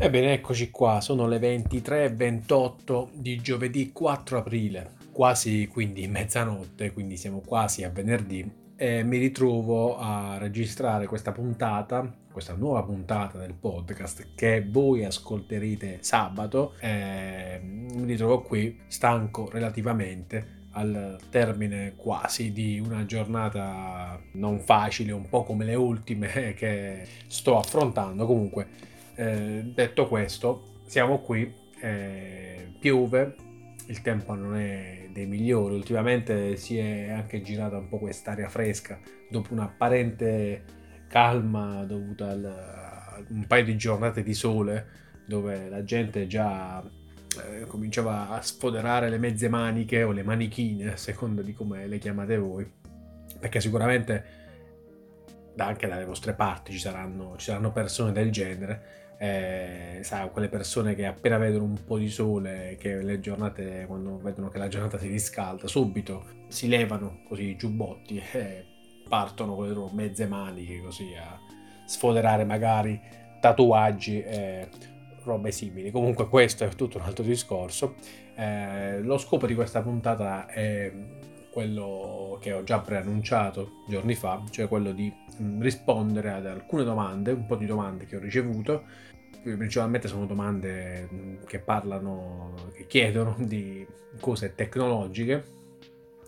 Ebbene, eccoci qua, sono le 23:28 di giovedì 4 aprile, quasi quindi mezzanotte, quindi siamo quasi a venerdì e mi ritrovo a registrare questa puntata, questa nuova puntata del podcast che voi ascolterete sabato. Mi ritrovo qui stanco relativamente, al termine quasi di una giornata non facile, un po' come le ultime che sto affrontando. Comunque, detto questo, siamo qui, piove, il tempo non è dei migliori, ultimamente si è anche girata un po' quest'aria fresca dopo un'apparente calma dovuta a un paio di giornate di sole dove la gente già cominciava a sfoderare le mezze maniche o le manichine, a seconda di come le chiamate voi, perché sicuramente anche dalle vostre parti ci saranno persone del genere, sai, quelle persone che appena vedono un po' di sole, che le giornate, quando vedono che la giornata si riscalda, subito si levano così i giubbotti e partono con le loro mezze maniche così a sfoderare magari tatuaggi e robe simili. Comunque questo è tutto un altro discorso. Lo scopo di questa puntata è quello che ho già preannunciato giorni fa, cioè quello di rispondere ad alcune domande, un po' di domande che ho ricevuto. Principalmente sono domande che parlano, che chiedono di cose tecnologiche,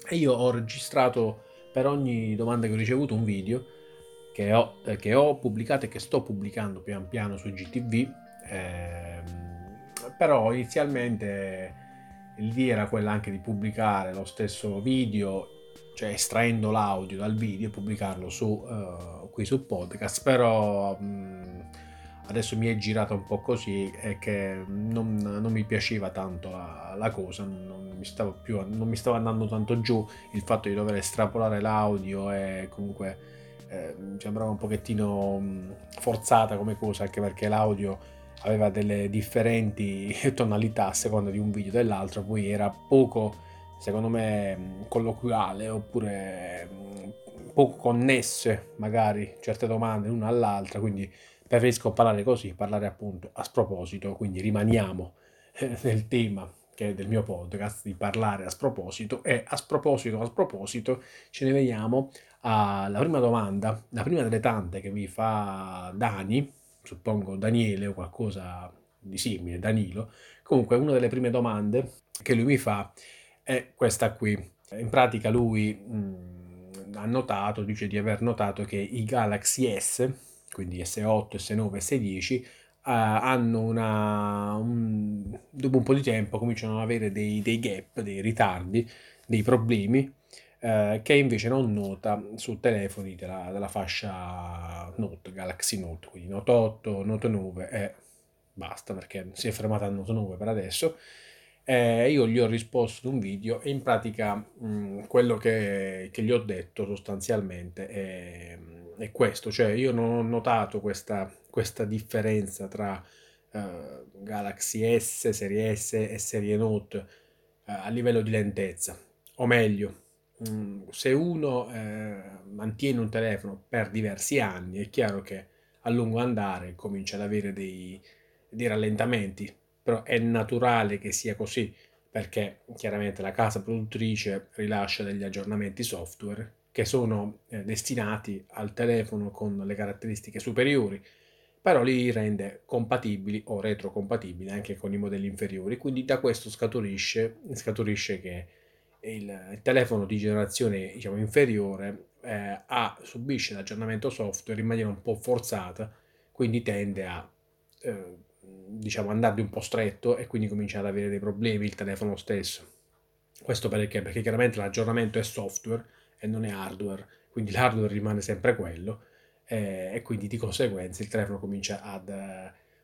e io ho registrato per ogni domanda che ho ricevuto un video che ho pubblicato e che sto pubblicando pian piano su IGTV. Però inizialmente l'idea era quella anche di pubblicare lo stesso video, cioè estraendo l'audio dal video e pubblicarlo qui su podcast, però adesso mi è girata un po' così, e che non mi piaceva tanto la cosa, non mi stava andando tanto giù il fatto di dover estrapolare l'audio, e comunque mi sembrava un pochettino forzata come cosa, anche perché l'audio aveva delle differenti tonalità a seconda di un video dell'altro, poi era poco, secondo me, colloquiale, oppure poco connesse magari certe domande l'una all'altra, quindi preferisco parlare appunto a sproposito. Quindi rimaniamo nel tema che è del mio podcast, di parlare a sproposito, e a sproposito ce ne veniamo alla prima domanda, la prima delle tante che mi fa Dani, suppongo Daniele o qualcosa di simile, Danilo. Comunque una delle prime domande che lui mi fa è questa qui. In pratica lui dice di aver notato che i Galaxy S, quindi S8, S9, S10 hanno dopo un po' di tempo cominciano ad avere dei gap, dei ritardi, dei problemi che invece non nota su telefoni della fascia Note, Galaxy Note, quindi Note 8, Note 9 e basta, perché si è fermata al Note 9 per adesso. Io gli ho risposto in un video, e in pratica quello che gli ho detto sostanzialmente è questo, cioè io non ho notato questa differenza tra Galaxy S, serie S e serie Note a livello di lentezza, o meglio, se uno mantiene un telefono per diversi anni è chiaro che a lungo andare comincia ad avere dei rallentamenti, però è naturale che sia così, perché chiaramente la casa produttrice rilascia degli aggiornamenti software che sono destinati al telefono con le caratteristiche superiori, però li rende compatibili o retrocompatibili anche con i modelli inferiori, quindi da questo scaturisce che il telefono di generazione, diciamo, inferiore subisce l'aggiornamento software in maniera un po' forzata, quindi tende a andarvi un po' stretto, e quindi comincia ad avere dei problemi il telefono stesso. Questo perché chiaramente l'aggiornamento è software e non è hardware, quindi l'hardware rimane sempre quello, e quindi di conseguenza il telefono comincia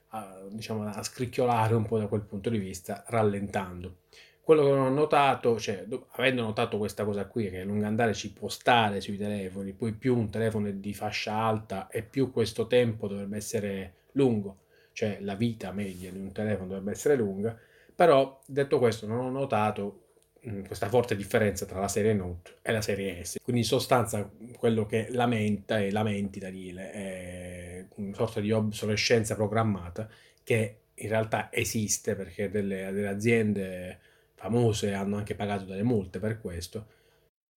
a scricchiolare un po' da quel punto di vista, rallentando. Quello che non ho notato, cioè avendo notato questa cosa qui, che a lungo andare ci può stare sui telefoni, poi più un telefono è di fascia alta e più questo tempo dovrebbe essere lungo, cioè la vita media di un telefono dovrebbe essere lunga, però detto questo non ho notato questa forte differenza tra la serie Note e la serie S. Quindi in sostanza quello che lamenta Daniele è una sorta di obsolescenza programmata che in realtà esiste, perché delle aziende famose hanno anche pagato delle multe per questo,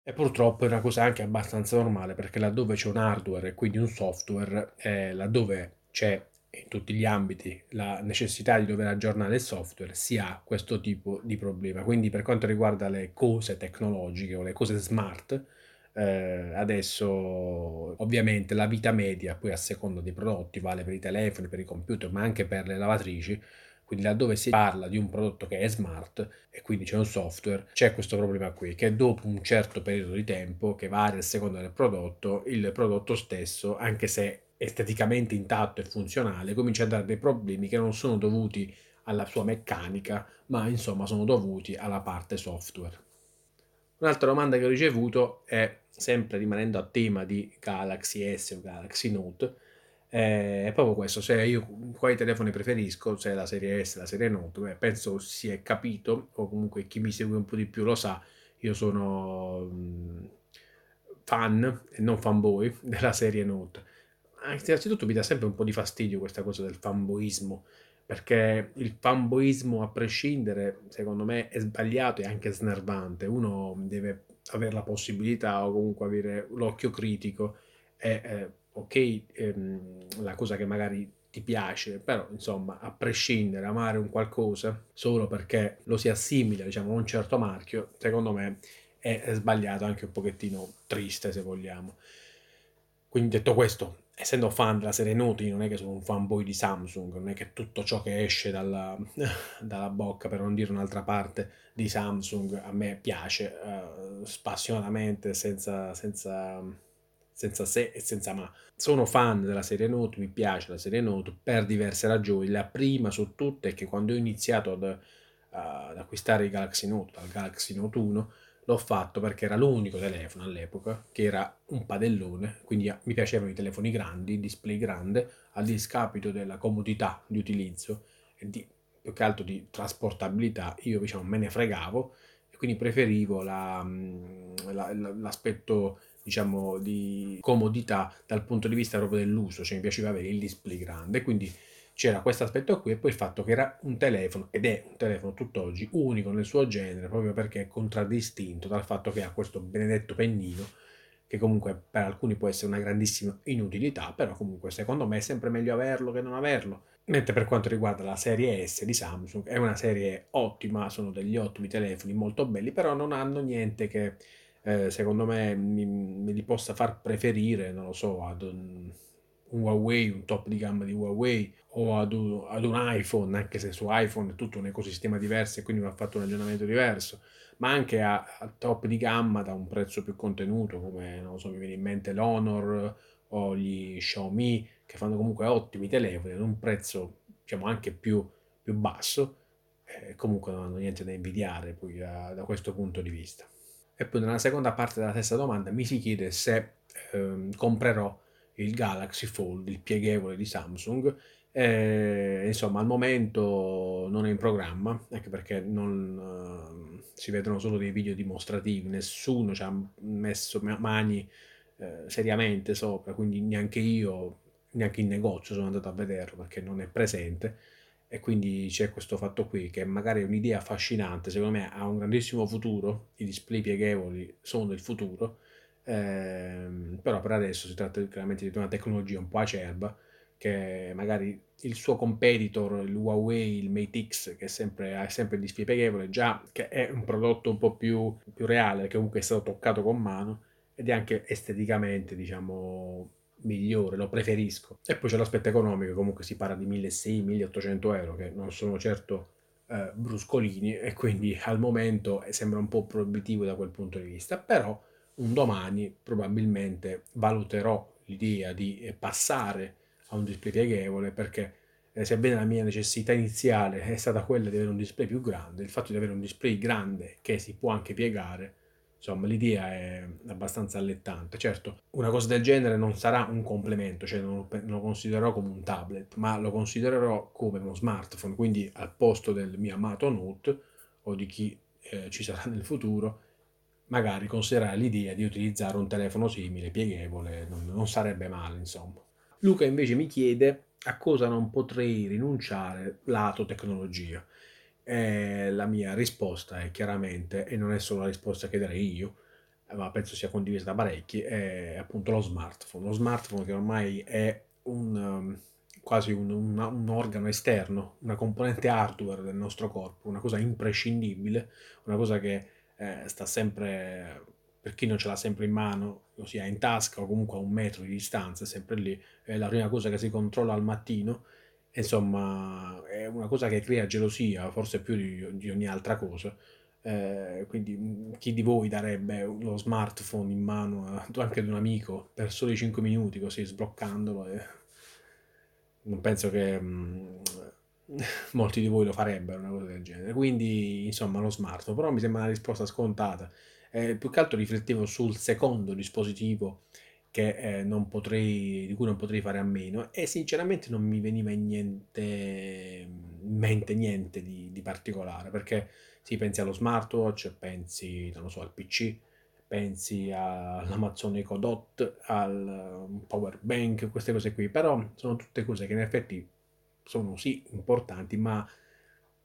e purtroppo è una cosa anche abbastanza normale, perché laddove c'è un hardware e quindi un software, laddove c'è in tutti gli ambiti la necessità di dover aggiornare il software, si ha questo tipo di problema. Quindi per quanto riguarda le cose tecnologiche o le cose smart, adesso ovviamente la vita media, poi a seconda dei prodotti, vale per i telefoni, per i computer, ma anche per le lavatrici. Quindi laddove si parla di un prodotto che è smart e quindi c'è un software, c'è questo problema qui, che dopo un certo periodo di tempo, che varia a seconda del prodotto, il prodotto stesso, anche se esteticamente intatto e funzionale, comincia a dare dei problemi che non sono dovuti alla sua meccanica, ma insomma sono dovuti alla parte software. Un'altra domanda che ho ricevuto è, sempre rimanendo a tema di Galaxy S o Galaxy Note, è proprio questo, se io quali telefoni preferisco, se la serie S, la serie Note. Beh, penso si è capito, o comunque chi mi segue un po' di più lo sa, io sono fan e non fanboy della serie Note. Innanzitutto mi dà sempre un po' di fastidio questa cosa del fanboismo, perché il fanboismo a prescindere secondo me è sbagliato e anche snervante. Uno deve avere la possibilità o comunque avere l'occhio critico e la cosa che magari ti piace, però insomma a prescindere amare un qualcosa solo perché lo si assimila, diciamo, a un certo marchio, secondo me è sbagliato, anche un pochettino triste se vogliamo. Quindi detto questo, essendo fan della serie Note, non è che sono un fanboy di Samsung, non è che tutto ciò che esce dalla bocca, per non dire un'altra parte, di Samsung a me piace spassionatamente, senza se e senza ma. Sono fan della serie Note, mi piace la serie Note per diverse ragioni. La prima su tutte è che quando ho iniziato ad acquistare i Galaxy Note, dal Galaxy Note 1, l'ho fatto perché era l'unico telefono all'epoca che era un padellone, quindi mi piacevano i telefoni grandi, il display grande, a discapito della comodità di utilizzo e più che altro di trasportabilità. Io, diciamo, me ne fregavo e quindi preferivo l'aspetto, diciamo, di comodità dal punto di vista proprio dell'uso, cioè mi piaceva avere il display grande, quindi c'era questo aspetto qui, e poi il fatto che era un telefono, ed è un telefono tutt'oggi unico nel suo genere, proprio perché è contraddistinto dal fatto che ha questo benedetto pennino, che comunque per alcuni può essere una grandissima inutilità, però comunque secondo me è sempre meglio averlo che non averlo. Mentre per quanto riguarda la serie S di Samsung, è una serie ottima, sono degli ottimi telefoni, molto belli, però non hanno niente che secondo me me li possa far preferire, non lo so, ad un Huawei, un top di gamma di Huawei, o ad un iPhone, anche se su iPhone è tutto un ecosistema diverso e quindi va fatto un ragionamento diverso, ma anche a top di gamma da un prezzo più contenuto, come, non so, mi viene in mente l'Honor o gli Xiaomi, che fanno comunque ottimi telefoni ad un prezzo, diciamo, anche più basso, comunque non hanno niente da invidiare poi da questo punto di vista. E poi nella seconda parte della stessa domanda mi si chiede se comprerò il Galaxy Fold, il pieghevole di Samsung. Insomma, al momento non è in programma, anche perché non si vedono solo dei video dimostrativi, nessuno ci ha messo mani seriamente sopra, quindi neanche io, neanche in negozio sono andato a vederlo perché non è presente. E quindi c'è questo fatto qui, che magari è un'idea affascinante, secondo me ha un grandissimo futuro, i display pieghevoli sono il futuro, però per adesso si tratta chiaramente di una tecnologia un po' acerba, che magari il suo competitor, il Huawei, il Mate X, che ha sempre il display pieghevole, già che è un prodotto un po' più reale, che comunque è stato toccato con mano ed è anche esteticamente, diciamo, migliore, lo preferisco. E poi c'è l'aspetto economico, comunque si parla di 1.600-1.800 euro, che non sono certo bruscolini, e quindi al momento sembra un po' proibitivo da quel punto di vista, però un domani probabilmente valuterò l'idea di passare a un display pieghevole, perché sebbene la mia necessità iniziale è stata quella di avere un display più grande, il fatto di avere un display grande che si può anche piegare, insomma, l'idea è abbastanza allettante. Certo, una cosa del genere non sarà un complemento, cioè non lo considererò come un tablet, ma lo considererò come uno smartphone, quindi al posto del mio amato Note, o di chi ci sarà nel futuro, magari considerare l'idea di utilizzare un telefono simile, pieghevole, non sarebbe male, insomma. Luca invece mi chiede a cosa non potrei rinunciare lato tecnologia. La mia risposta è chiaramente, e non è solo la risposta che darei io, ma penso sia condivisa da parecchi, è appunto lo smartphone. Lo smartphone che ormai è quasi un organo esterno, una componente hardware del nostro corpo, una cosa imprescindibile, una cosa che sta sempre, per chi non ce l'ha sempre in mano, ossia in tasca o comunque a 1 metro di distanza, è sempre lì, è la prima cosa che si controlla al mattino. Insomma, è una cosa che crea gelosia, forse più di ogni altra cosa. Quindi chi di voi darebbe lo smartphone in mano anche ad un amico per soli 5 minuti, così sbloccandolo? Non penso che molti di voi lo farebbero, una cosa del genere. Quindi, insomma, lo smartphone. Però mi sembra una risposta scontata. Più che altro riflettevo sul secondo dispositivo che di cui non potrei fare a meno, e sinceramente non mi veniva in mente di particolare, perché si pensi allo smartwatch, pensi, non lo so, al PC, pensi all'Amazon Echo Dot, al power bank, queste cose qui. Però sono tutte cose che in effetti sono sì importanti, ma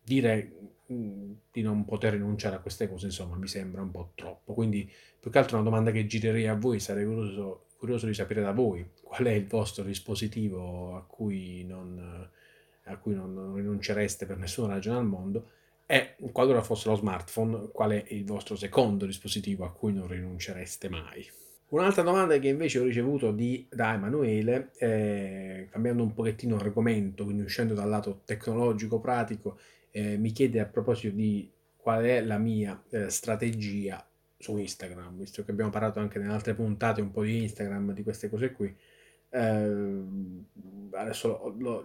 dire di non poter rinunciare a queste cose, insomma, mi sembra un po' troppo. Quindi più che altro una domanda che girerei a voi, sarei curioso di sapere da voi qual è il vostro dispositivo a cui non rinuncereste per nessuna ragione al mondo, e qualora fosse lo smartphone, qual è il vostro secondo dispositivo a cui non rinuncereste mai. Un'altra domanda che invece ho ricevuto da Emanuele, cambiando un pochettino argomento, quindi uscendo dal lato tecnologico pratico, mi chiede a proposito di qual è la mia strategia su Instagram, visto che abbiamo parlato anche nelle altre puntate un po' di Instagram, di queste cose qui. Adesso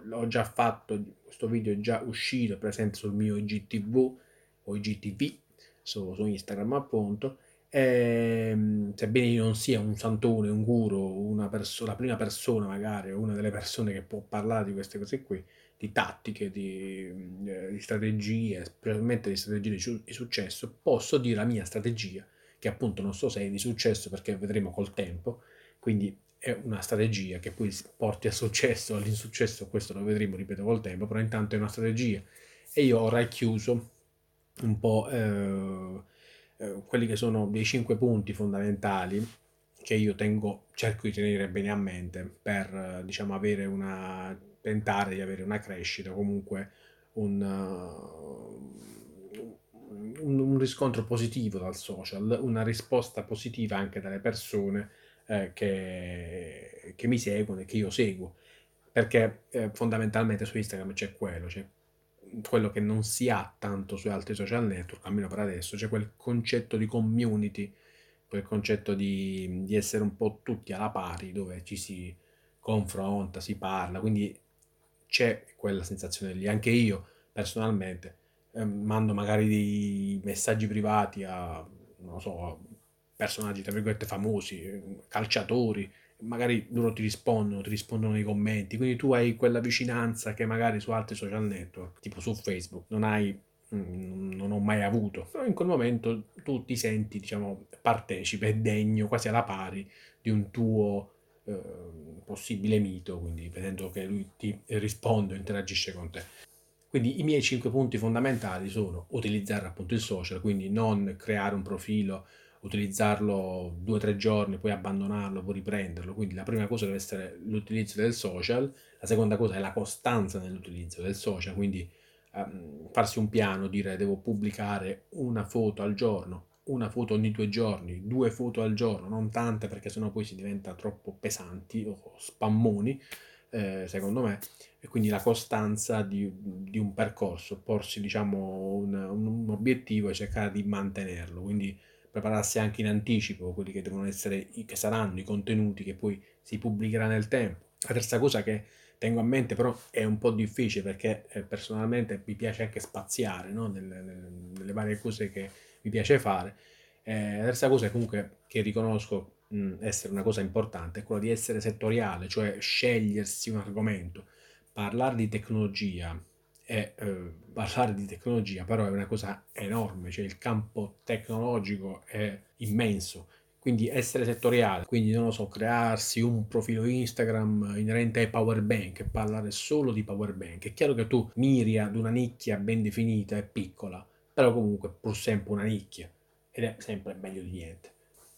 l'ho già fatto, questo video è già uscito, presente sul mio IGTV o IGTV su Instagram, appunto. Sebbene io non sia un santone, un guru, la prima persona magari, una delle persone che può parlare di queste cose qui, di tattiche, di strategie, specialmente di strategie di successo, posso dire la mia strategia, che appunto non so se è di successo, perché vedremo col tempo, quindi è una strategia che poi porti a successo, all'insuccesso, questo lo vedremo, ripeto, col tempo, però intanto è una strategia. E io ho racchiuso un po' quelli che sono dei 5 punti fondamentali che io cerco di tenere bene a mente per, diciamo, avere tentare di avere una crescita, comunque un riscontro positivo dal social, una risposta positiva anche dalle persone che mi seguono e che io seguo, perché fondamentalmente su Instagram c'è quello che non si ha tanto su altri social network, almeno per adesso. C'è quel concetto di community, quel concetto di essere un po' tutti alla pari, dove ci si confronta, si parla, quindi c'è quella sensazione lì. Anche io personalmente mando magari dei messaggi privati a, non lo so, a personaggi tra virgolette famosi, calciatori, magari loro ti rispondono nei commenti, quindi tu hai quella vicinanza che magari su altri social network, tipo su Facebook, non ho mai avuto. Però in quel momento tu ti senti, diciamo, partecipe, degno, quasi alla pari di un tuo possibile mito, quindi vedendo che lui ti risponde, interagisce con te. Quindi i miei 5 punti fondamentali sono utilizzare appunto il social, quindi non creare un profilo, utilizzarlo 2 o 3 giorni, poi abbandonarlo, poi riprenderlo. Quindi la prima cosa deve essere l'utilizzo del social, la seconda cosa è la costanza nell'utilizzo del social, quindi farsi un piano, dire devo pubblicare una foto al giorno, una foto ogni 2 giorni, 2 foto al giorno, non tante perché sennò poi si diventa troppo pesanti o spammoni, secondo me. E quindi la costanza di un percorso, porsi, diciamo, un obiettivo e cercare di mantenerlo, quindi prepararsi anche in anticipo quelli che devono essere, che saranno i contenuti che poi si pubblicherà nel tempo. La terza cosa che tengo a mente però è un po' difficile, perché personalmente mi piace anche spaziare, no? nelle varie cose che mi piace fare. La terza cosa è comunque che riconosco essere una cosa importante, è quella di essere settoriale, cioè scegliersi un argomento. Parlare di tecnologia però è una cosa enorme, cioè il campo tecnologico è immenso, Quindi essere settoriale, quindi non lo so, crearsi un profilo Instagram inerente ai power bank e parlare solo di power bank. È chiaro che tu miri ad una nicchia ben definita e piccola, però comunque pur sempre una nicchia ed è sempre meglio di niente.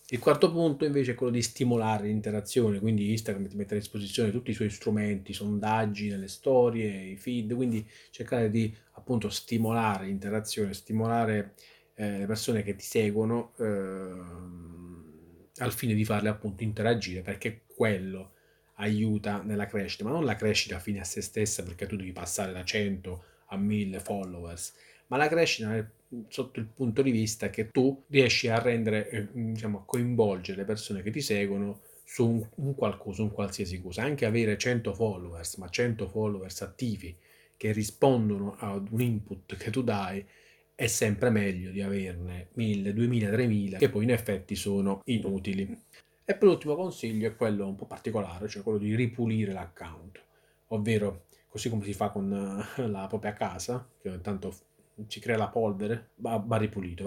Il quarto punto invece è quello di stimolare l'interazione, quindi Instagram ti mette a disposizione tutti i suoi strumenti, sondaggi nelle storie, i feed, quindi cercare di appunto stimolare l'interazione, stimolare le persone che ti seguono al fine di farle appunto interagire, perché quello aiuta nella crescita, ma non la crescita fine a se stessa perché tu devi passare da 100 a 1000 followers, ma la crescita sotto il punto di vista che tu riesci a rendere, diciamo, a coinvolgere le persone che ti seguono su un qualcosa, un qualsiasi cosa. Anche avere 100 followers, ma 100 followers attivi che rispondono ad un input che tu dai, è sempre meglio di averne 1000, 2000, 3000 che poi in effetti sono inutili. E poi l'ultimo consiglio è quello un po' particolare, cioè quello di ripulire l'account, ovvero così come si fa con la propria casa, che ogni tanto ci crea la polvere, va ripulito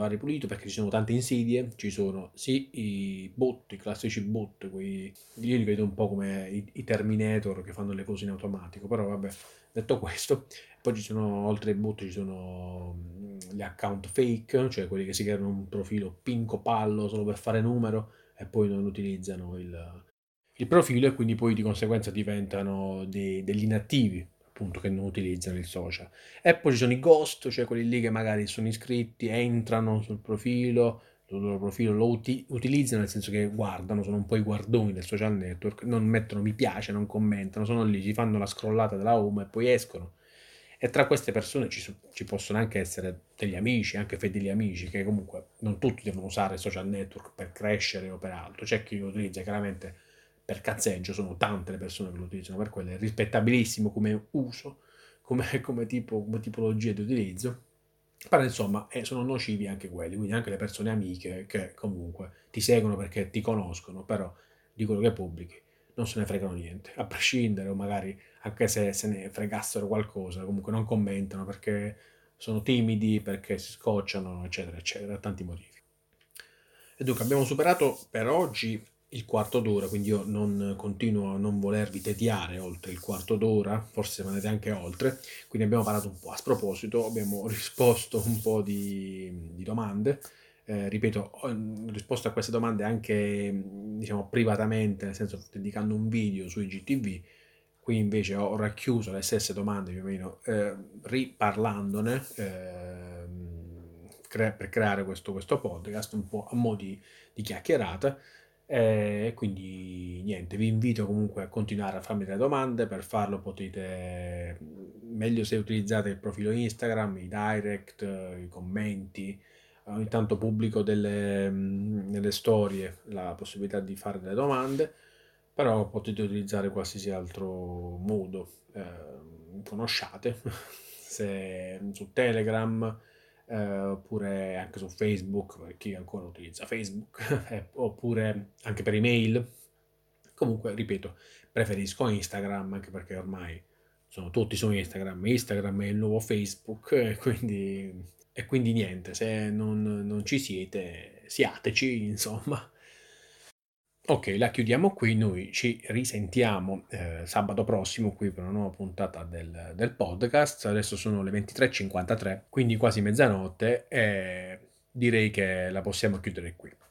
perché ci sono tante insidie, ci sono sì i bot, i classici bot, io li vedo un po' come i Terminator che fanno le cose in automatico, però vabbè, detto questo, poi ci sono, oltre ai bot, ci sono gli account fake, cioè quelli che si creano un profilo pinco pallo solo per fare numero e poi non utilizzano il profilo e quindi poi di conseguenza diventano degli inattivi, appunto, che non utilizzano il social. E poi ci sono i ghost, cioè quelli lì che magari sono iscritti, entrano sul profilo, il loro profilo lo utilizzano, nel senso che guardano, sono un po' i guardoni del social network, non mettono mi piace, non commentano, sono lì, si fanno la scrollata della home e poi escono. E tra queste persone ci possono anche essere degli amici, anche fedeli amici, che comunque non tutti devono usare social network per crescere o per altro. C'è chi lo utilizza chiaramente per cazzeggio, sono tante le persone che lo utilizzano per quello, è rispettabilissimo come uso, come tipologia di utilizzo, però insomma sono nocivi anche quelli, quindi anche le persone amiche che comunque ti seguono perché ti conoscono, però di quello che pubblichi non se ne fregano niente, a prescindere, o magari anche se ne fregassero qualcosa, comunque non commentano perché sono timidi, perché si scocciano, eccetera, eccetera, tanti motivi. E dunque abbiamo superato per oggi il quarto d'ora, quindi io non continuo a non volervi tediare oltre il quarto d'ora, forse andate anche oltre, quindi abbiamo parlato un po' a sproposito, abbiamo risposto un po' di domande. Ripeto, ho risposto a queste domande anche, diciamo, privatamente, nel senso dedicando un video su IGTV. Qui invece ho racchiuso le stesse domande più o meno, riparlandone per creare questo podcast un po' a mo' di chiacchierata. Quindi niente, vi invito comunque a continuare a farmi delle domande. Per farlo potete, meglio se utilizzate il profilo Instagram, i direct, i commenti. Ogni tanto pubblico nelle storie la possibilità di fare delle domande, però potete utilizzare qualsiasi altro modo conosciate, se su Telegram oppure anche su Facebook, per chi ancora utilizza Facebook, oppure anche per email. Comunque, ripeto, preferisco Instagram anche perché ormai tutti su Instagram. Instagram è il nuovo Facebook, e quindi niente, se non ci siete, siateci, insomma. Ok, la chiudiamo qui, noi ci risentiamo sabato prossimo qui per una nuova puntata del podcast. Adesso sono le 23:53, quindi quasi mezzanotte, e direi che la possiamo chiudere qui.